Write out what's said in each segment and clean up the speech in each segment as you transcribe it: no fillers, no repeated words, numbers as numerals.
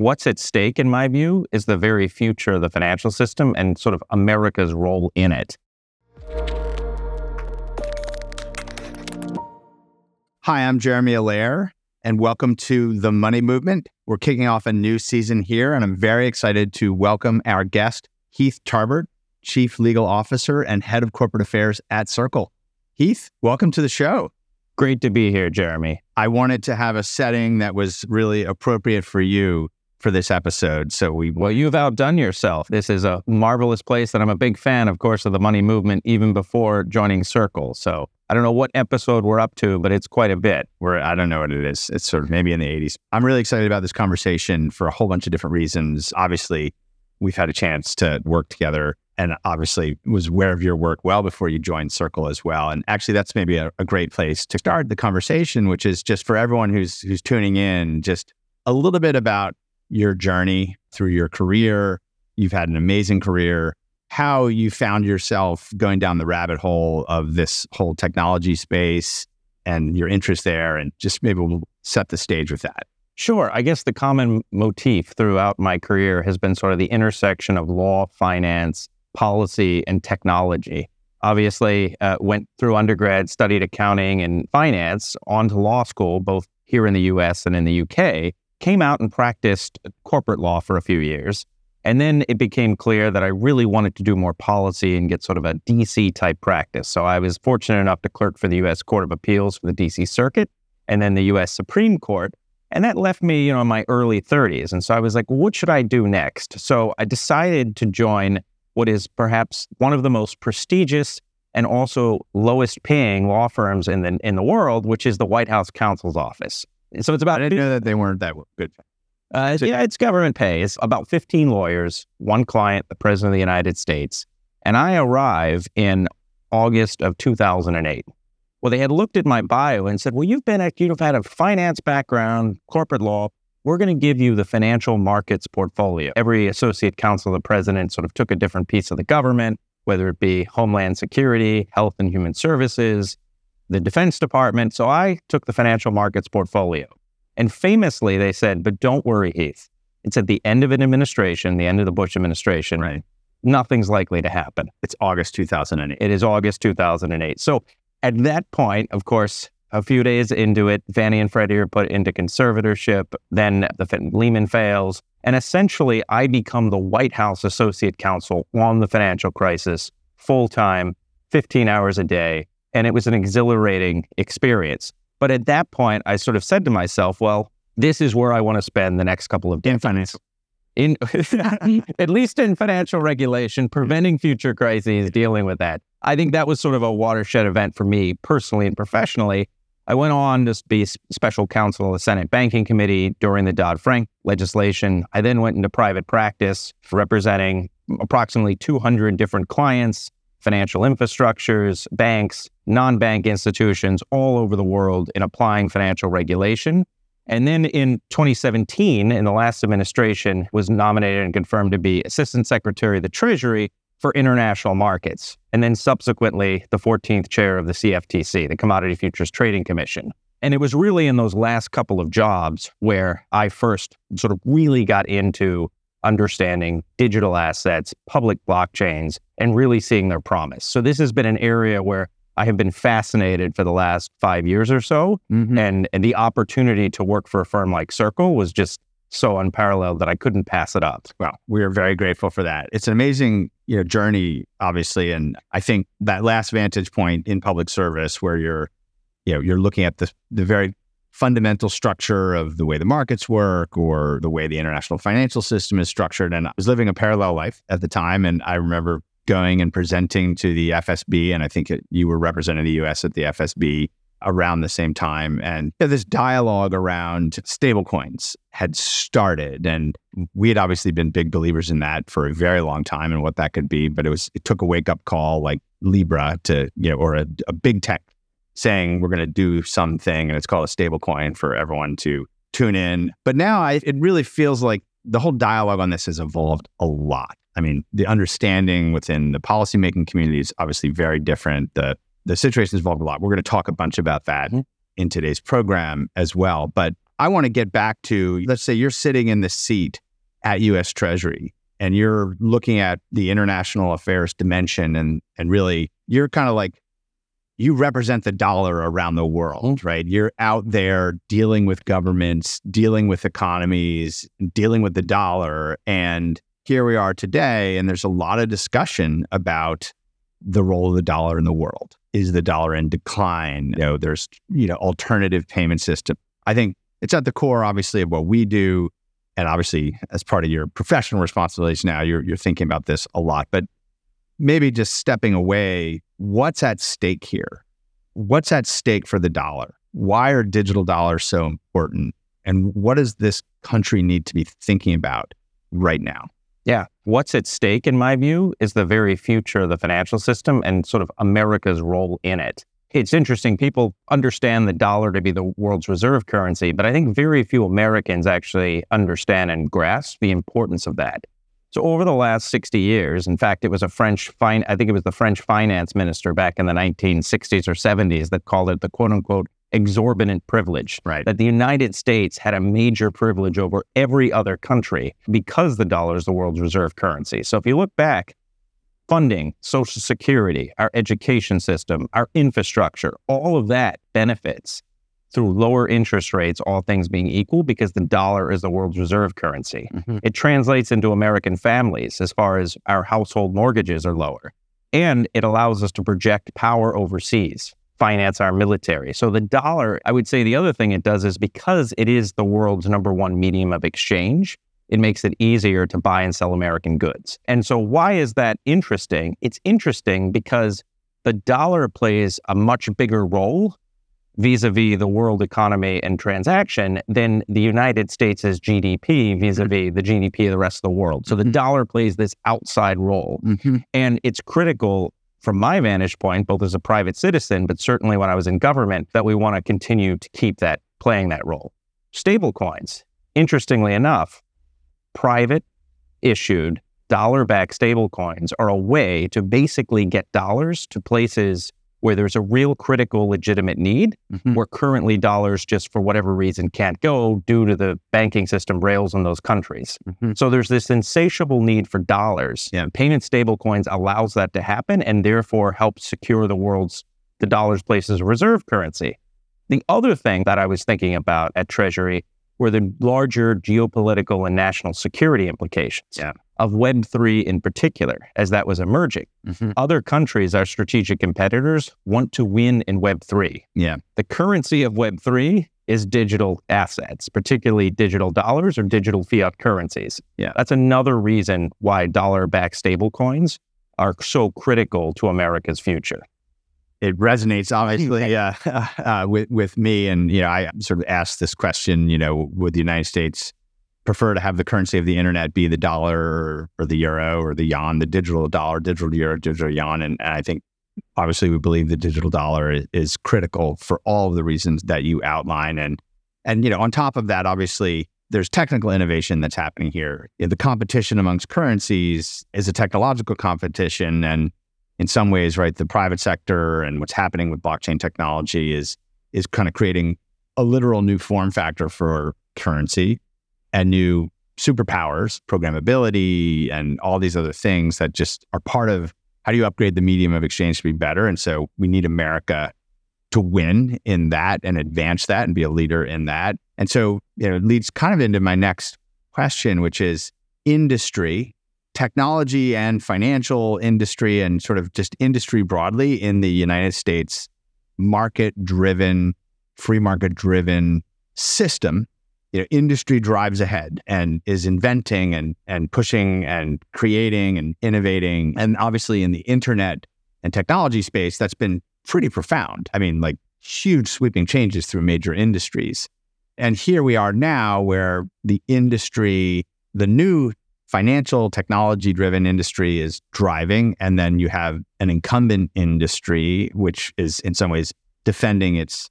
What's at stake, in my view, is the very future of the financial system and sort of America's role in it. Hi, I'm Jeremy Allaire, and welcome to The Money Movement. We're kicking off a new season here, and I'm very excited to welcome our guest, Heath Tarbert, Chief Legal Officer and Head of Corporate Affairs at Circle. Heath, welcome to the show. Great to be here, Jeremy. I wanted to have a setting that was really appropriate for you for this episode. Well, you've outdone yourself. This is a marvelous place, and I'm a big fan, of course, of the Money Movement even before joining Circle. So I don't know what episode we're up to, but it's quite a bit. I don't know what it is. It's sort of maybe in the 80s. I'm really excited about this conversation for a whole bunch of different reasons. Obviously, we've had a chance to work together, and obviously was aware of your work well before you joined Circle as well. And actually, that's maybe a great place to start the conversation, which is just for everyone who's tuning in, just a little bit about your journey through your career. You've had an amazing career. How you found yourself going down the rabbit hole of this whole technology space and your interest there, and just maybe we'll set the stage with that. Sure. I guess the common motif throughout my career has been sort of the intersection of law, finance, policy, and technology. Obviously, went through undergrad, studied accounting and finance, on to law school, both here in the U.S. and in the U.K., came out and practiced corporate law for a few years. And then it became clear that I really wanted to do more policy and get sort of a D.C. type practice. So I was fortunate enough to clerk for the U.S. Court of Appeals for the D.C. Circuit, and then the U.S. Supreme Court. And that left me, in my early 30s. And so I was like, what should I do next? So I decided to join what is perhaps one of the most prestigious and also lowest paying law firms in the world, which is the White House Counsel's Office. So it's about... I didn't know that they weren't that good. It's government pay. It's about 15 lawyers, one client, the President of the United States. And I arrive in August of 2008. Well, they had looked at my bio and said, well, you've had a finance background, corporate law. We're going to give you the financial markets portfolio. Every associate counsel of the president sort of took a different piece of the government, whether it be Homeland Security, Health and Human Services, the Defense Department. So I took the financial markets portfolio. And famously, they said, but don't worry, Heath. It's at the end of an administration, the end of the Bush administration. Right. Nothing's likely to happen. It's August 2008. It is August 2008. So at that point, of course, a few days into it, Fannie and Freddie are put into conservatorship. Then Lehman fails. And essentially, I become the White House Associate Counsel on the financial crisis, full-time, 15 hours a day. And it was an exhilarating experience. But at that point, I sort of said to myself, well, this is where I want to spend the next couple of days. In finance. At least in financial regulation, preventing future crises, dealing with that. I think that was sort of a watershed event for me personally and professionally. I went on to be special counsel of the Senate Banking Committee during the Dodd-Frank legislation. I then went into private practice representing approximately 200 different clients, financial infrastructures, banks, non-bank institutions all over the world in applying financial regulation. And then in 2017, in the last administration, was nominated and confirmed to be Assistant Secretary of the Treasury for International Markets. And then subsequently, the 14th chair of the CFTC, the Commodity Futures Trading Commission. And it was really in those last couple of jobs where I first sort of really got into understanding digital assets, public blockchains, and really seeing their promise. So this has been an area where I have been fascinated for the last 5 years or so. Mm-hmm. And the opportunity to work for a firm like Circle was just so unparalleled that I couldn't pass it up. Well, we are very grateful for that. It's an amazing journey, obviously. And I think that last vantage point in public service where you're looking at the very fundamental structure of the way the markets work or the way the international financial system is structured. And I was living a parallel life at the time. And I remember going and presenting to the FSB. And I think you were representing the U.S. at the FSB around the same time. And this dialogue around stablecoins had started. And we had obviously been big believers in that for a very long time and what that could be. But it took a wake-up call like Libra to, or a big tech saying we're going to do something, and it's called a stablecoin for everyone to tune in. But now it really feels like the whole dialogue on this has evolved a lot. I mean, the understanding within the policymaking community is obviously very different. The situation has evolved a lot. We're going to talk a bunch about that in today's program as well. But I want to get back to, let's say you're sitting in the seat at U.S. Treasury and you're looking at the international affairs dimension and really you're kind of like, you represent the dollar around the world, right? You're out there dealing with governments, dealing with economies, dealing with the dollar. And here we are today, and there's a lot of discussion about the role of the dollar in the world. Is the dollar in decline? You know, there's, you know, alternative payment system. I think it's at the core, obviously, of what we do. And obviously, as part of your professional responsibilities now, you're thinking about this a lot. But maybe just stepping away, what's at stake here? What's at stake for the dollar? Why are digital dollars so important? And what does this country need to be thinking about right now? Yeah. What's at stake, in my view, is the very future of the financial system and sort of America's role in it. It's interesting. People understand the dollar to be the world's reserve currency, but I think very few Americans actually understand and grasp the importance of that. So over the last 60 years, in fact, it was the French finance minister back in the 1960s or 70s that called it the quote unquote exorbitant privilege, right? That the United States had a major privilege over every other country because the dollar is the world's reserve currency. So if you look back, funding, Social Security, our education system, our infrastructure, all of that benefits through lower interest rates, all things being equal, because the dollar is the world's reserve currency. Mm-hmm. It translates into American families as far as our household mortgages are lower. And it allows us to project power overseas, finance our military. So the dollar, I would say the other thing it does is because it is the world's number one medium of exchange, it makes it easier to buy and sell American goods. And so why is that interesting? It's interesting because the dollar plays a much bigger role vis-a-vis the world economy and transaction than the United States' GDP vis-a-vis the GDP of the rest of the world. So the dollar plays this outside role. Mm-hmm. And it's critical from my vantage point, both as a private citizen, but certainly when I was in government, that we want to continue to keep that playing that role. Stablecoins, interestingly enough, private issued dollar-backed stablecoins are a way to basically get dollars to places where there's a real critical legitimate need, mm-hmm. where currently dollars just for whatever reason can't go due to the banking system rails in those countries. Mm-hmm. So there's this insatiable need for dollars. Yeah. Payment stablecoins allows that to happen and therefore helps secure the dollar's place as a reserve currency. The other thing that I was thinking about at Treasury were the larger geopolitical and national security implications. Yeah. Of Web3 in particular, as that was emerging. Mm-hmm. Other countries, our strategic competitors, want to win in Web3. Yeah. The currency of Web3 is digital assets, particularly digital dollars or digital fiat currencies. Yeah. That's another reason why dollar-backed stablecoins are so critical to America's future. It resonates, obviously, with me. And, you know, I sort of asked this question, you know, would the United States prefer to have the currency of the internet be the dollar or the euro or the yuan, the digital dollar, digital euro, digital yuan? And I think, obviously, we believe the digital dollar is critical for all of the reasons that you outline. And you know, on top of that, obviously, there's technical innovation that's happening here. The competition amongst currencies is a technological competition. And in some ways, right, the private sector and what's happening with blockchain technology is kind of creating a literal new form factor for currency and new superpowers, programmability, and all these other things that just are part of how do you upgrade the medium of exchange to be better? And so we need America to win in that and advance that and be a leader in that. And so, you know, it leads kind of into my next question, which is industry, technology and financial industry and sort of just industry broadly in the United States market-driven, free market-driven system. You know, industry drives ahead and is inventing and pushing and creating and innovating. And obviously in the internet and technology space, that's been pretty profound. I mean, like huge sweeping changes through major industries. And here we are now where the industry, the new financial technology-driven industry is driving. And then you have an incumbent industry, which is in some ways defending its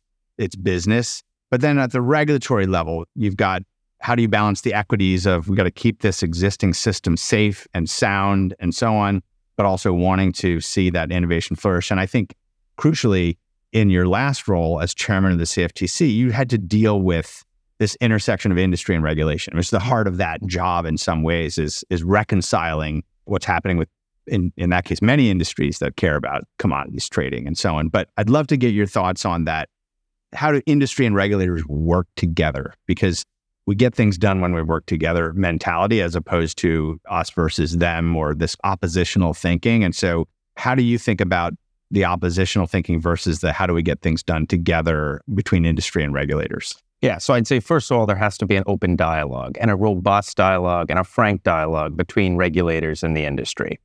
business. But then at the regulatory level, you've got, how do you balance the equities of we've got to keep this existing system safe and sound and so on, but also wanting to see that innovation flourish. And I think crucially, in your last role as chairman of the CFTC, you had to deal with this intersection of industry and regulation. It's the heart of that job in some ways is reconciling what's happening with, in that case, many industries that care about commodities trading and so on. But I'd love to get your thoughts on that. How do industry and regulators work together? Because we get things done when we work together mentality, as opposed to us versus them or this oppositional thinking. And so how do you think about the oppositional thinking versus the how do we get things done together between industry and regulators? Yeah. So I'd say, first of all, there has to be an open dialogue and a robust dialogue and a frank dialogue between regulators and the industry.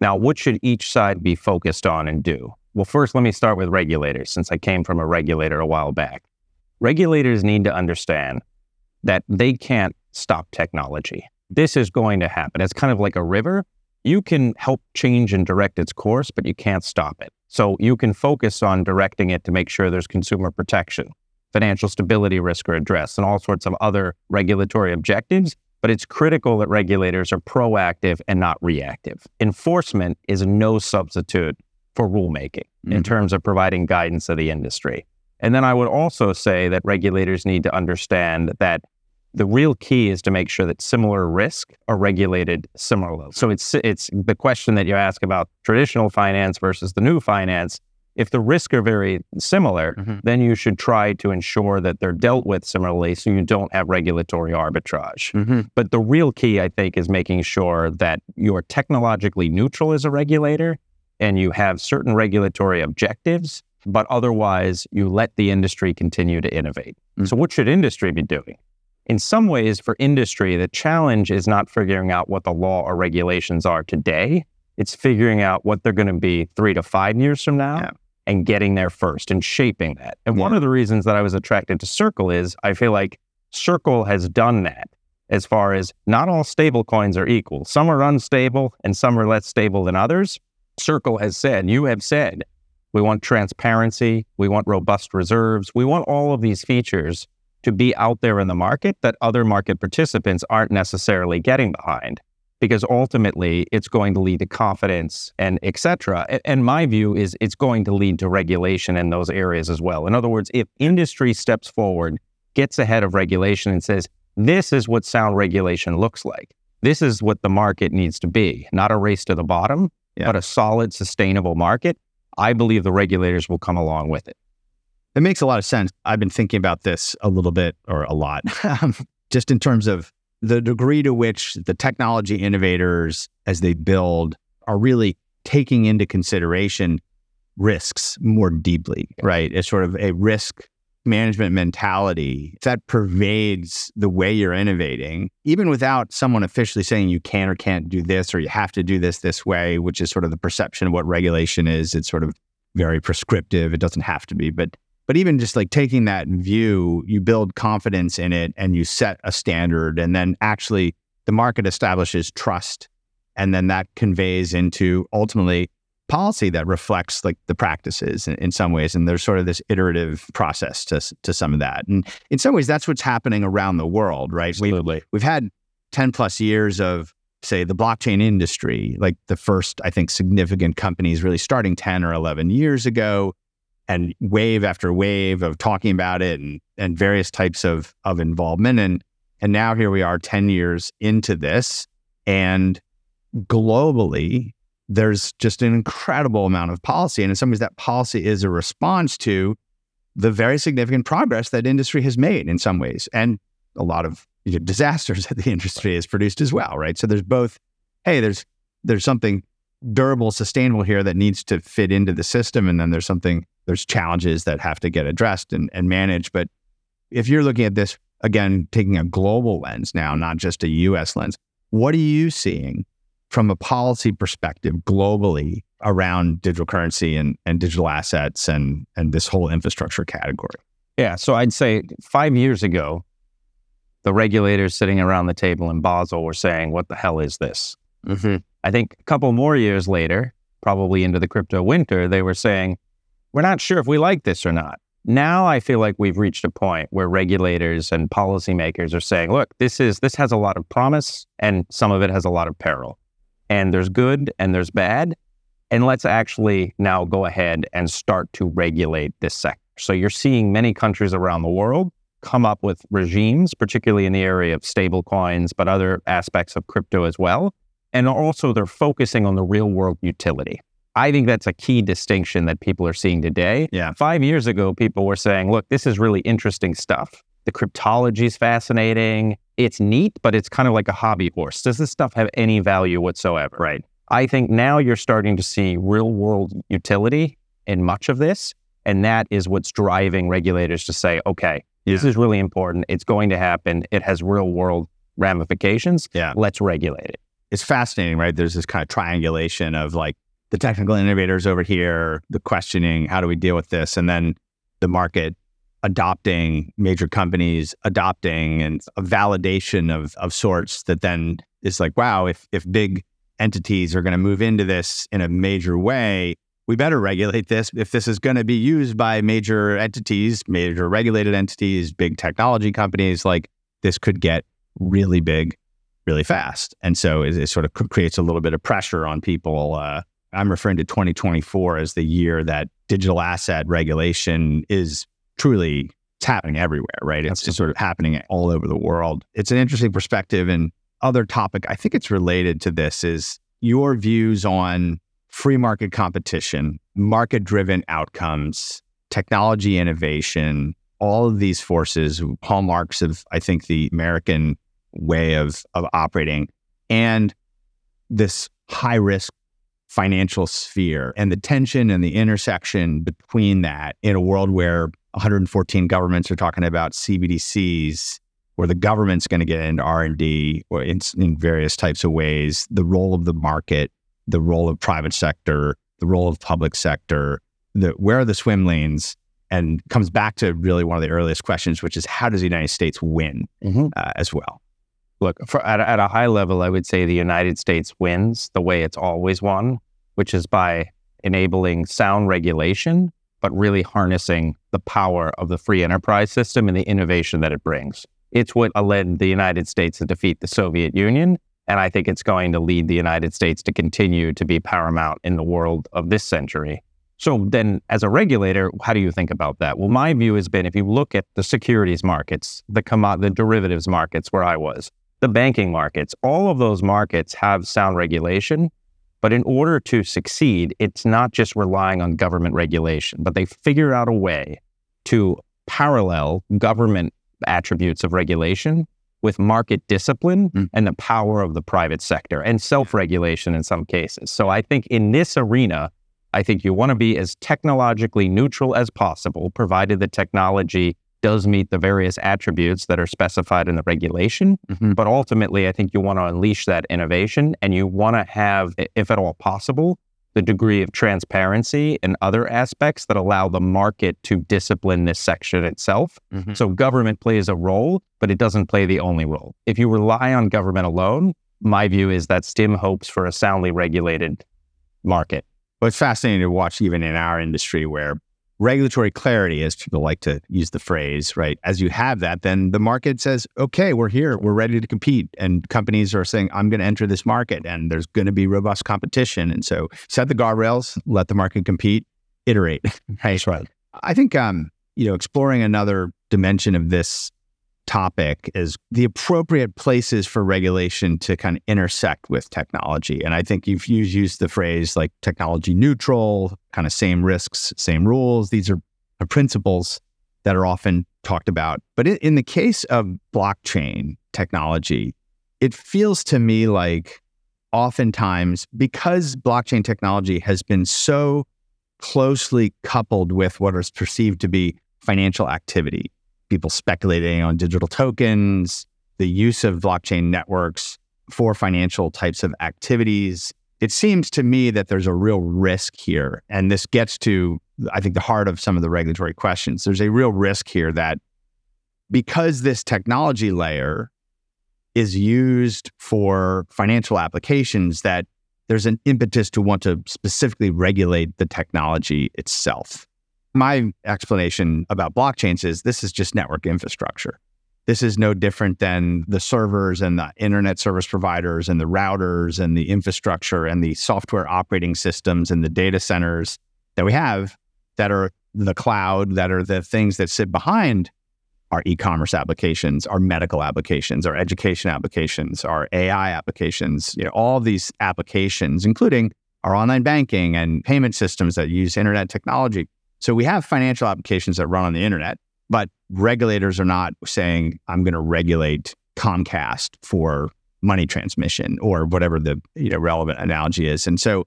Now, what should each side be focused on and do? Well, first, let me start with regulators, since I came from a regulator a while back. Regulators need to understand that they can't stop technology. This is going to happen. It's kind of like a river. You can help change and direct its course, but you can't stop it. So you can focus on directing it to make sure there's consumer protection, financial stability risk are addressed, and all sorts of other regulatory objectives. But it's critical that regulators are proactive and not reactive. Enforcement is no substitute for rulemaking in terms of providing guidance to the industry. And then I would also say that regulators need to understand that the real key is to make sure that similar risks are regulated similarly. So it's the question that you ask about traditional finance versus the new finance. If the risks are very similar, then you should try to ensure that they're dealt with similarly so you don't have regulatory arbitrage. But the real key, I think, is making sure that you are technologically neutral as a regulator and you have certain regulatory objectives, but otherwise you let the industry continue to innovate. So what should industry be doing? In some ways, for industry, the challenge is not figuring out what the law or regulations are today. It's figuring out what they're going to be 3 to 5 years from now and getting there first and shaping that. And one of the reasons that I was attracted to Circle is I feel like Circle has done that as far as not all stablecoins are equal. Some are unstable and some are less stable than others. Circle has said, you have said, we want transparency, we want robust reserves, we want all of these features to be out there in the market that other market participants aren't necessarily getting behind, because ultimately it's going to lead to confidence and et cetera. And my view is it's going to lead to regulation in those areas as well. In other words, if industry steps forward, gets ahead of regulation and says, this is what sound regulation looks like. This is what the market needs to be, not a race to the bottom, but a solid, sustainable market. I believe the regulators will come along with it. It makes a lot of sense. I've been thinking about this a little bit, or a lot, just in terms of the degree to which the technology innovators, as they build, are really taking into consideration risks more deeply, right? It's sort of a risk management mentality that pervades the way you're innovating, even without someone officially saying you can or can't do this, or you have to do this way, which is sort of the perception of what regulation is. It's sort of very prescriptive. It doesn't have to be, but even just like taking that view, you build confidence in it and you set a standard, and then actually the market establishes trust, and then that conveys into ultimately policy that reflects like the practices in some ways. And there's sort of this iterative process to some of that. And in some ways, that's what's happening around the world, right? Absolutely. We've had 10 plus years of, say, the blockchain industry, like the first, I think, significant companies really starting 10 or 11 years ago, and wave after wave of talking about it and various types of involvement. And now here we are 10 years into this, and globally, there's just an incredible amount of policy. And in some ways, that policy is a response to the very significant progress that industry has made in some ways, and a lot of disasters that the industry has produced as well, right? So there's both, hey, there's something durable, sustainable here that needs to fit into the system, and then there's challenges that have to get addressed and managed. But if you're looking at this, again, taking a global lens now, not just a U.S. lens, what are you seeing from a policy perspective globally around digital currency and digital assets and this whole infrastructure category? Yeah, so I'd say 5 years ago, the regulators sitting around the table in Basel were saying, what the hell is this? I think a couple more years later, probably into the crypto winter, they were saying, we're not sure if we like this or not. Now I feel like we've reached a point where regulators and policymakers are saying, look, this has a lot of promise and some of it has a lot of peril. And there's good and there's bad. And let's actually now go ahead and start to regulate this sector. So you're seeing many countries around the world come up with regimes, particularly in the area of stablecoins, but other aspects of crypto as well. And also they're focusing on the real world utility. I think that's a key distinction that people are seeing today. Yeah. 5 years ago, people were saying, look, this is really interesting stuff. The cryptology is fascinating. It's neat, but it's kind of like a hobby horse. Does this stuff have any value whatsoever? Right. I think now you're starting to see real world utility in much of this. And that is what's driving regulators to say, okay, this is really important. It's going to happen. It has real world ramifications. Yeah. Let's regulate it. It's fascinating, right? There's this kind of triangulation of like the technical innovators over here, the questioning, how do we deal with this? And then the market adopting, major companies adopting, and a validation of sorts that then is like, wow, if big entities are going to move into this in a major way, we better regulate this. If this is going to be used by major entities, major regulated entities, big technology companies, like this could get really big, really fast. And so it sort of creates a little bit of pressure on people. I'm referring to 2024 as the year that digital asset regulation is truly, it's happening everywhere, right? It's just sort of happening all over the world. It's an interesting perspective. And other topic, I think it's related to this, is your views on free market competition, market-driven outcomes, technology innovation, all of these forces, hallmarks of, I think, the American way of operating, and this high-risk financial sphere, and the tension and the intersection between that in a world where 114 governments are talking about CBDCs, where the government's going to get into R&D or in various types of ways, the role of the market, the role of private sector, the role of public sector, where are the swim lanes? And comes back to really one of the earliest questions, which is how does the United States win as well? Look, at a high level, I would say the United States wins the way it's always won, which is by enabling sound regulation, but really harnessing the power of the free enterprise system and the innovation that it brings. It's what led the United States to defeat the Soviet Union. And I think it's going to lead the United States to continue to be paramount in the world of this century. So then as a regulator, how do you think about that? Well, my view has been, if you look at the securities markets, the derivatives markets where I was, the banking markets, all of those markets have sound regulation. But in order to succeed, it's not just relying on government regulation, but they figure out a way to parallel government attributes of regulation with market discipline and the power of the private sector and self-regulation in some cases. So I think in this arena, I think you want to be as technologically neutral as possible, provided the technology does meet the various attributes that are specified in the regulation. But ultimately, I think you want to unleash that innovation, and you want to have, if at all possible, the degree of transparency and other aspects that allow the market to discipline this section itself. So government plays a role, but it doesn't play the only role. If you rely on government alone, my view is that stim hopes for a soundly regulated market. Well, it's fascinating to watch even in our industry where regulatory clarity, as people like to use the phrase, right? As you have that, then the market says, okay, we're here, we're ready to compete. And companies are saying, I'm going to enter this market and there's going to be robust competition. And so set the guardrails, let the market compete, iterate. That's right. I think, exploring another dimension of this topic is the appropriate places for regulation to kind of intersect with technology. And I think you've used the phrase like technology neutral, kind of same risks, same rules. These are principles that are often talked about. But in the case of blockchain technology, it feels to me like oftentimes because blockchain technology has been so closely coupled with what is perceived to be financial activity, people speculating on digital tokens, the use of blockchain networks for financial types of activities. It seems to me that there's a real risk here. And this gets to, I think, the heart of some of the regulatory questions. There's a real risk here that because this technology layer is used for financial applications, that there's an impetus to want to specifically regulate the technology itself. My explanation about blockchains is this is just network infrastructure. This is no different than the servers and the internet service providers and the routers and the infrastructure and the software operating systems and the data centers that we have that are the cloud, that are the things that sit behind our e-commerce applications, our medical applications, our education applications, our AI applications, you know, all these applications, including our online banking and payment systems that use internet technology. So we have financial applications that run on the internet, but regulators are not saying, I'm going to regulate Comcast for money transmission or whatever the relevant analogy is. And so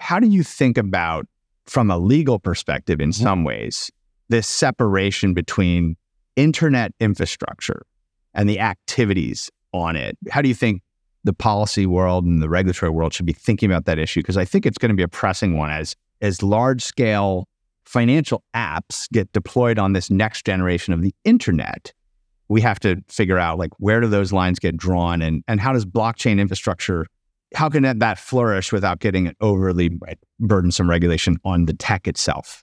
how do you think about, from a legal perspective in some ways, this separation between internet infrastructure and the activities on it? How do you think the policy world and the regulatory world should be thinking about that issue? Because I think it's going to be a pressing one as large-scale financial apps get deployed on this next generation of the internet. We have to figure out, like, where do those lines get drawn, and how does blockchain infrastructure, how can that flourish without getting an overly burdensome regulation on the tech itself?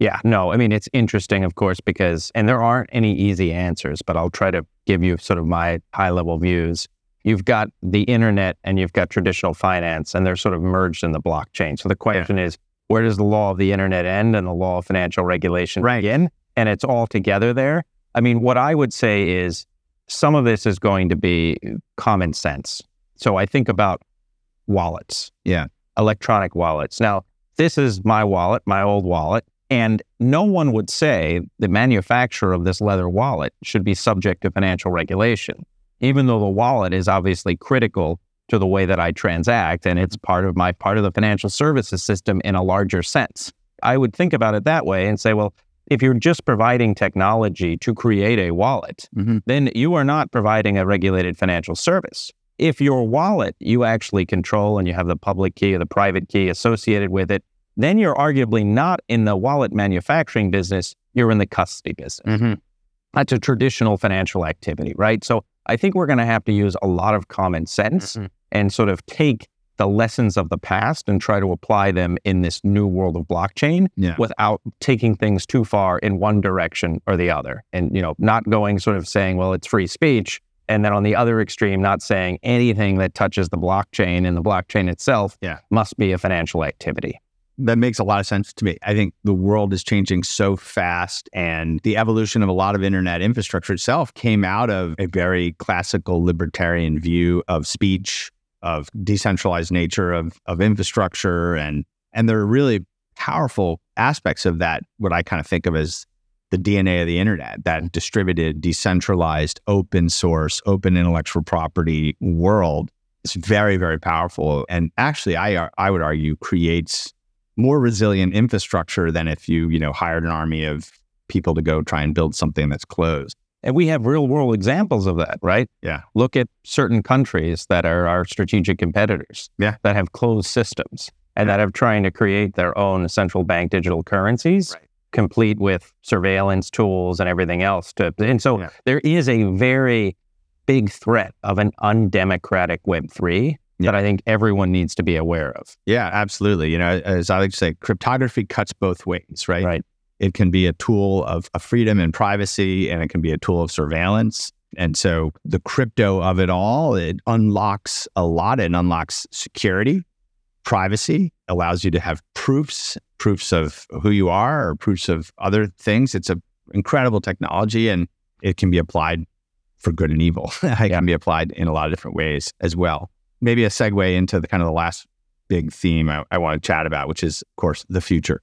Yeah, no, I mean, it's interesting, of course, because, and there aren't any easy answers, but I'll try to give you sort of my high-level views. You've got the internet and you've got traditional finance, and they're sort of merged in the blockchain. So the question is, where does the law of the internet end and the law of financial regulation begin? And it's all together there. I mean, what I would say is some of this is going to be common sense. So I think about wallets, electronic wallets. Now, this is my wallet, my old wallet, and no one would say the manufacturer of this leather wallet should be subject to financial regulation, even though the wallet is obviously critical to the way that I transact, and it's part of the financial services system in a larger sense. I would think about it that way and say, well, if you're just providing technology to create a wallet, then you are not providing a regulated financial service. If your wallet you actually control and you have the public key or the private key associated with it, then you're arguably not in the wallet manufacturing business, you're in the custody business. That's a traditional financial activity, right? So I think we're going to have to use a lot of common sense and sort of take the lessons of the past and try to apply them in this new world of blockchain without taking things too far in one direction or the other. And, you know, not going sort of saying, well, it's free speech. And then on the other extreme, not saying anything that touches the blockchain and the blockchain itself must be a financial activity. That makes a lot of sense to me. I think the world is changing so fast, and the evolution of a lot of internet infrastructure itself came out of a very classical libertarian view of speech, of decentralized nature of infrastructure. And there are really powerful aspects of that, what I kind of think of as the DNA of the internet, that distributed, decentralized, open source, open intellectual property world. It's very, very powerful. And actually, I would argue creates more resilient infrastructure than if you hired an army of people to go try and build something that's closed. And we have real world examples of that, right? Yeah. Look at certain countries that are our strategic competitors that have closed systems and that are trying to create their own central bank digital currencies, complete with surveillance tools and everything else. And so there is a very big threat of an undemocratic Web3 that I think everyone needs to be aware of. Yeah, absolutely. You know, as I like to say, cryptography cuts both ways, right? Right. It can be a tool of freedom and privacy, and it can be a tool of surveillance. And so the crypto of it all, it unlocks a lot. It unlocks security, privacy, allows you to have proofs of who you are or proofs of other things. It's an incredible technology, and it can be applied for good and evil. It can be applied in a lot of different ways as well. Maybe a segue into the kind of the last big theme I want to chat about, which is, of course, the future.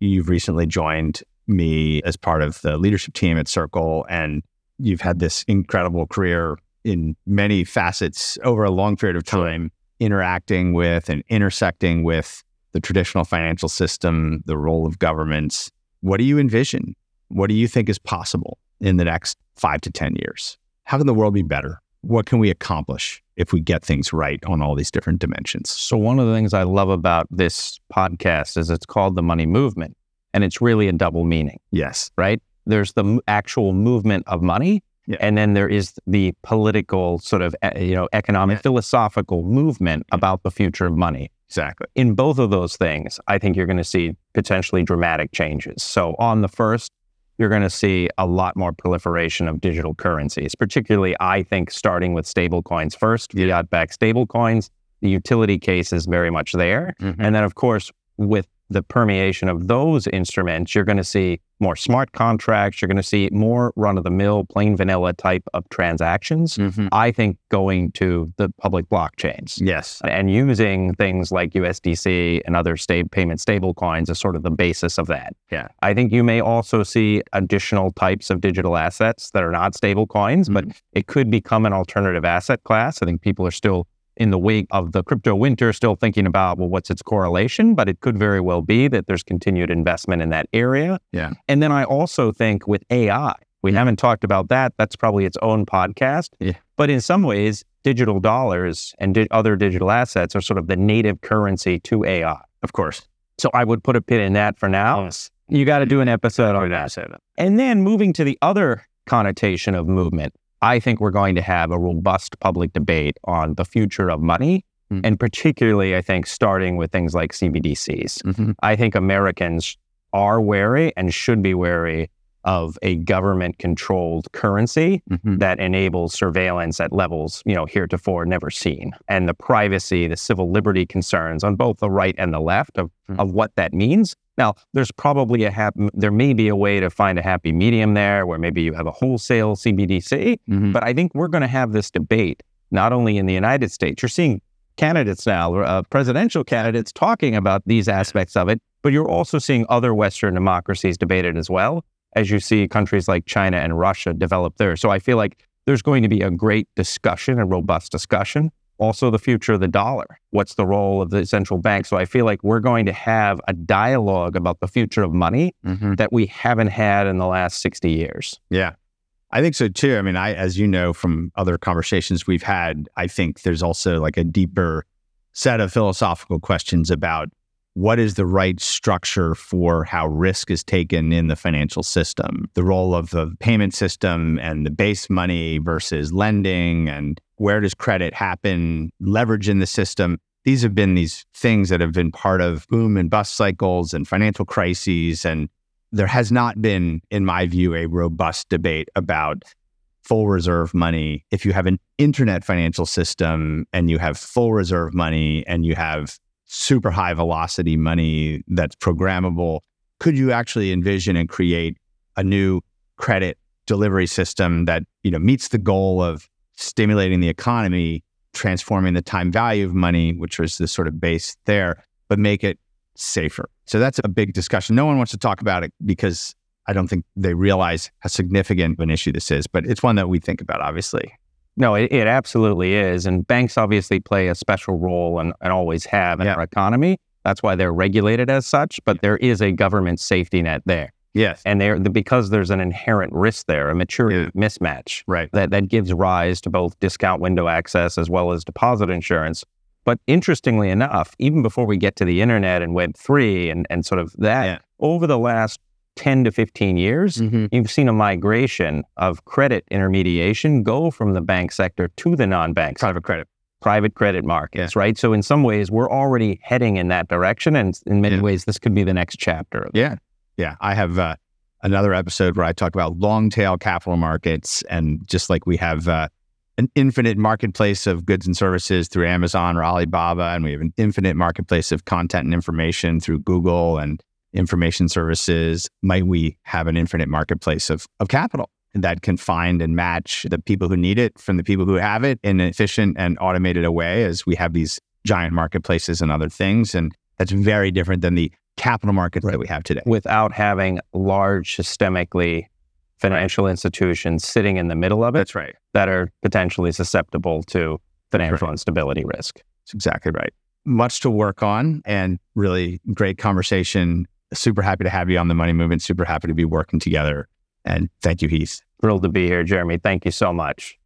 You've recently joined me as part of the leadership team at Circle, and you've had this incredible career in many facets over a long period of time, interacting with and intersecting with the traditional financial system, the role of governments. What do you envision? What do you think is possible in the next 5 to 10 years? How can the world be better? What can we accomplish if we get things right on all these different dimensions? So one of the things I love about this podcast is it's called The Money Movement, and it's really a double meaning. Yes. Right? There's the actual movement of money, and then there is the political sort of, economic, philosophical movement about the future of money. Exactly. In both of those things, I think you're going to see potentially dramatic changes. So on the first, you're going to see a lot more proliferation of digital currencies, particularly, I think, starting with stablecoins first. Fiat-backed stablecoins, the utility case is very much there. And then, of course, with the permeation of those instruments, you're going to see more smart contracts. You're going to see more run-of-the-mill, plain vanilla type of transactions, I think, going to the public blockchains. Yes. And using things like USDC and other payment stablecoins as sort of the basis of that. Yeah. I think you may also see additional types of digital assets that are not stablecoins, but it could become an alternative asset class. I think people are still, in the wake of the crypto winter, still thinking about, well, what's its correlation? But it could very well be that there's continued investment in that area. Yeah. And then I also think with AI, we haven't talked about that. That's probably its own podcast. Yeah. But in some ways, digital dollars and other digital assets are sort of the native currency to AI. Of course. So I would put a pin in that for now. Yes. You got to do an episode on that. And then moving to the other connotation of movement, I think we're going to have a robust public debate on the future of money, and particularly, I think, starting with things like CBDCs. I think Americans are wary and should be wary of a government-controlled currency that enables surveillance at levels, you know, heretofore never seen. And the privacy, the civil liberty concerns on both the right and the left of what that means. Now, there's probably there may be a way to find a happy medium there where maybe you have a wholesale CBDC, but I think we're going to have this debate, not only in the United States. You're seeing candidates now, presidential candidates talking about these aspects of it, but you're also seeing other Western democracies debate it as well, as you see countries like China and Russia develop there. So I feel like there's going to be a great discussion, a robust discussion. Also, the future of the dollar. What's the role of the central bank? So I feel like we're going to have a dialogue about the future of money that we haven't had in the last 60 years. Yeah, I think so too. I mean, as you know, from other conversations we've had, I think there's also like a deeper set of philosophical questions about what is the right structure for how risk is taken in the financial system, the role of the payment system and the base money versus lending, and where does credit happen, leverage in the system. These have been these things that have been part of boom and bust cycles and financial crises. And there has not been, in my view, a robust debate about full reserve money. If you have an internet financial system and you have full reserve money and you have super high velocity money that's programmable, could you actually envision and create a new credit delivery system that, you know, meets the goal of stimulating the economy, transforming the time value of money, which was the sort of base there, but make it safer? So that's a big discussion. No one wants to talk about it because I don't think they realize how significant an issue this is, but it's one that we think about, obviously. No, it absolutely is. And banks obviously play a special role and always have in our economy. That's why they're regulated as such, but there is a government safety net there. Yes. And because there's an inherent risk there, a maturity mismatch, right, that gives rise to both discount window access as well as deposit insurance. But interestingly enough, even before we get to the internet and Web3 and sort of that, over the last 10 to 15 years, you've seen a migration of credit intermediation go from the bank sector to the non-bank sector. Private credit markets, right? So in some ways, we're already heading in that direction. And in many ways, this could be the next chapter of that. Yeah, I have another episode where I talk about long-tail capital markets, and just like we have an infinite marketplace of goods and services through Amazon or Alibaba, and we have an infinite marketplace of content and information through Google and information services, might we have an infinite marketplace of capital that can find and match the people who need it from the people who have it in an efficient and automated a way, as we have these giant marketplaces and other things? And that's very different than the capital markets that we have today. Without having large systemically financial institutions sitting in the middle of it. That's right. That are potentially susceptible to financial instability risk. That's exactly right. Much to work on, and really great conversation. Super happy to have you on The Money Movement. Super happy to be working together. And thank you, Heath. Thrilled to be here, Jeremy. Thank you so much.